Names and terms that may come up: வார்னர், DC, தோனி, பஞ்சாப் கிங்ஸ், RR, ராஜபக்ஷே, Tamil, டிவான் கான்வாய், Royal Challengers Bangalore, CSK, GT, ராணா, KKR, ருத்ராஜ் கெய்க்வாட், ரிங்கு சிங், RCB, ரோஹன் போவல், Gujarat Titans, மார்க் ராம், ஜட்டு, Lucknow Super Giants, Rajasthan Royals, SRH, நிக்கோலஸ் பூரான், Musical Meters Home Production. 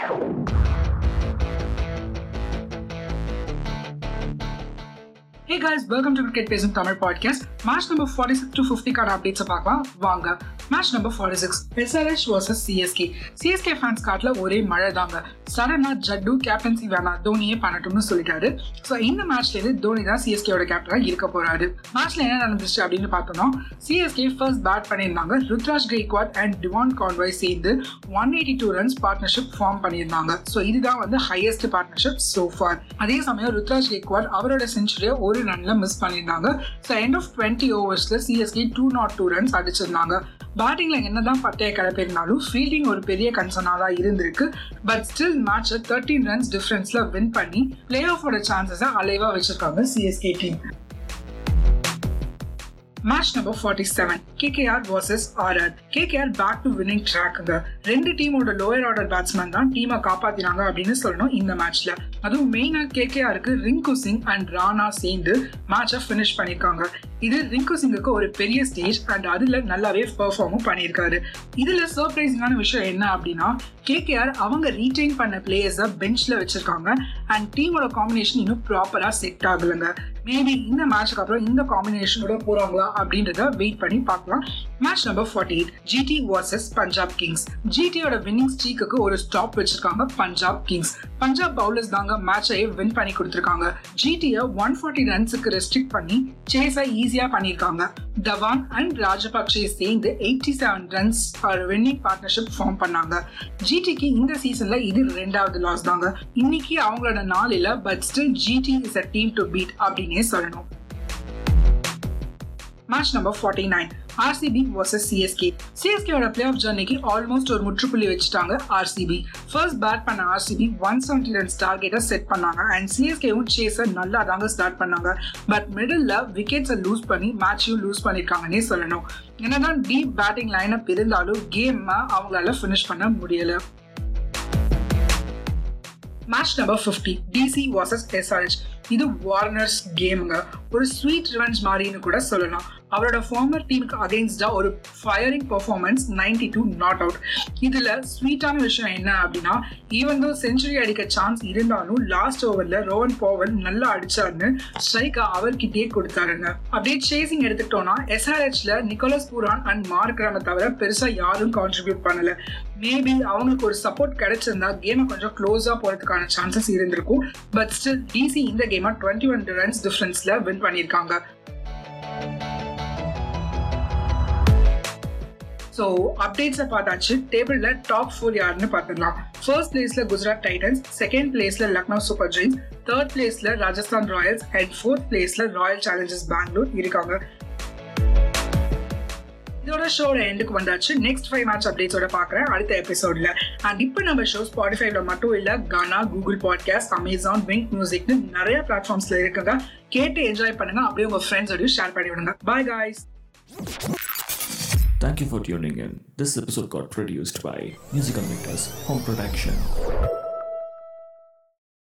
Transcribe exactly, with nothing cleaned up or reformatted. Hey guys, welcome to Cricket Based on Tamil podcast. Match number forty-six to fifty card updates பார்க்கலாம் வாங்க. Match number forty-six S R H vs C S K. C S K fans கார்ட்ல ஒரே மழை தாங்க. சரணா ஜட்டு captaincy வேணா, தோனியே பண்ணட்டும்னு சொல்லிட்டாரு. So இந்த மேட்ச்ல இருந்து தோனி தான் சிஎஸ்கேயோட கேப்டனா இருக்க போறாரு. மேட்ச்ல என்ன நடந்துச்சு அப்படின்னு பார்த்தோம்னா, சிஎஸ்கே ஃபர்ஸ்ட் பேட் பண்ணியிருந்தாங்க. ருத்ராஜ் கெய்க்வாட் and டிவான் கான்வாய் சேர்ந்து one eighty two runs partnership form பண்ணியிருந்தாங்க. ஸோ இதுதான் வந்து ஹையஸ்ட் பார்ட்னர்ஷிப் சோ ஃபார். அதே சமயம் ருத்ராஜ் கெய்க்வாட் அவரோட செஞ்சுரியை ஒரு ரன்ல மிஸ் பண்ணிருந்தாங்க. சோ எண்ட் ஆஃப் twenty ஓவர்ஸ்ல C S K two oh two runs அடிச்சிருந்தாங்க. பேட்டிங்ல என்னதான் பட்டையை கிளப்பிருந்தாலும் ஃபீல்டிங் ஒரு பெரிய கன்சர்னா தான் இருந்திருக்கு. பட் ஸ்டில் மேட்சை thirteen ரன்ஸ் டிஃபரன்ஸ்ல வின் பண்ணி பிளே ஆஃபோட சான்சஸை அலைவா வச்சிருக்காங்க C S K team. Match number forty-seven K K R vs R R. K K R back to winning track. ரெண்டு டீமோட லோயர் ஆர்டர் பேட்ஸ்மேன் தான் டீமை காப்பாத்தினாங்க அப்படின்னு சொல்லணும் இந்த மேட்ச்ல. அதுவும் மெயினா K K Rக்கு ரிங்கு சிங் அண்ட் ராணா சேர்ந்து மேட்சை ஃபினிஷ் பண்ணிருக்காங்க. இது ரிங்கு சிங்குக்கு ஒரு பெரிய ஸ்டேஜ் அண்ட் அதுல நல்லாவே பெர்ஃபார்மும் பண்ணியிருக்காரு. இதுல சர்ப்ரைசிங்கான விஷயம் என்ன அப்படின்னா, கேகேஆர் அவங்க ரீட்டைன் பண்ண பிளேயர்ஸை பெஞ்ச்ல வச்சிருக்காங்க அண்ட் டீமோட காம்பினேஷன் இன்னும் ப்ராப்பரா செட் ஆகலைங்க. மேபி இந்த மேட்சுக்கு அப்புறம் இந்த காம்பினேஷனோட போறாங்களா அப்படின்றத வெயிட் பண்ணி பார்க்கலாம். Match number forty-eight G T vs பஞ்சாப் கிங்ஸ். ஜிடியோட வின்னிங் ஸ்ட்ரீக்கு ஒரு ஸ்டாப் வச்சிருக்காங்க பஞ்சாப் கிங்ஸ். பஞ்சாப் பவுலர்ஸ் தாங்க மேட்சை வின் பண்ணி கொடுத்திருக்காங்க. ஜிடியை ஒன் ஃபார்ட்டி ரன்ஸுக்கு ரெஸ்ட்ரிக்ட் பண்ணி சேஸை ஈஸியா பண்ணிருக்காங்க. தவான் அண்ட் ராஜபக்ஷே சேர்ந்து eighty seven runs winning partnership form பண்ணாங்க. ஜிடிக்கு இந்த சீசன்ல இது ரெண்டாவது லாஸ் தாங்க. இன்னைக்கு அவங்களோட நாளில but still GT is a team to beat அப்படின்னே சொல்லணும். Match number forty-nine R C B vs C S K. C S Kயோட பிளேஆஃப் ஜர்னிக்கு ஆல்மோஸ்ட் ஒரு முற்றுப்புள்ளி வச்சுட்டாங்க R C B. First bat பண்ண R C B one seventy runs டார்கெட்டை set பண்ணாங்க அண்ட் C S Kயும் சேஸை நல்லா தாங்க ஸ்டார்ட் பண்ணாங்க. பட் மிடில் விக்கெட்ஸை லூஸ் பண்ணி மேட்சையும் லூஸ் பண்ணியிருக்காங்கன்னே சொல்லணும். என்னதான் டீப் பேட்டிங் லைனப் இருந்தாலும் கேமை அவங்களால ஃபினிஷ் பண்ண முடியலை. Match number fifty D C vs S R H. இது வார்னர்ஸ் கேமுங்க. ஒரு ஸ்வீட் ரிவெஞ்ச் மாதிரின்னு கூட சொல்லலாம். அவரோட ஃபார்மர் டீமுக்கு அகெயின்ஸ்டா ஒரு firing performance ninety two not out. இதுல ஸ்வீட்டான விஷயம் என்ன அப்படின்னா, ஈவன் தோ செஞ்சுரி அடிக்க சான்ஸ் இருந்தாலும் லாஸ்ட் ஓவர்ல ரோஹன் போவல் நல்லா அடிச்சாருன்னு ஸ்ட்ரைக்கா அவர்கிட்டயே கொடுத்தாருங்க. அப்படியே சேசிங் எடுத்துக்கிட்டோம்னா எஸ்ஆர்ஹெச்ல நிக்கோலஸ் பூரான் அண்ட் மார்க் ராமை தவிர பெருசா யாரும் கான்ட்ரிபியூட் பண்ணல. மேபி அவங்களுக்கு ஒரு சப்போர்ட் கிடைச்சிருந்தா கேமை கொஞ்சம் க்ளோஸா போறதுக்கான சான்சஸ் இருந்திருக்கும். பட் ஸ்டில் டிசி இந்த கேமை டுவெண்ட்டி ஒன் ரன்ஸ் டிஃபரன்ஸ்ல வின் பண்ணியிருக்காங்க. ஸோ அப்டேட்ஸை பார்த்தாச்சு. டேபிளில் டாப் ஃபோர் யாருன்னு பார்த்துக்கலாம். ஃபர்ஸ்ட் பிளேஸில் குஜராத் டைட்டன்ஸ், செகண்ட் பிளேஸில் லக்னோ சூப்பர் ஜெயின்ஸ், தேர்ட் பிளேஸில் ராஜஸ்தான் ராயல்ஸ் அண்ட் ஃபோர்த் பிளேஸில் ராயல் சேலஞ்சர்ஸ் பெங்களூர் இருக்காங்க. இதோட ஷோட எண்டுக்கு வந்தாச்சு. நெக்ஸ்ட் ஃபைவ் மேட்ச் அப்டேட்ஸோட பார்க்குறேன் அடுத்த எபிசோட்ல. அண்ட் இப்போ நம்ம ஷோ ஸ்பாட்டிஃபைல மட்டும் இல்லை, Gaana, Google podcast, Amazon, wing மியூசிக்னு நிறைய பிளாட்ஃபார்ம்ஸ்ல இருக்குங்க. கேட்டு என்ஜாய் பண்ணுங்க. அப்படியே உங்க ஃப்ரெண்ட்ஸோடையும் ஷேர் பண்ணி விடுங்க. Bye guys. Thank you for tuning in. This episode got produced by Musical Meters Home Production.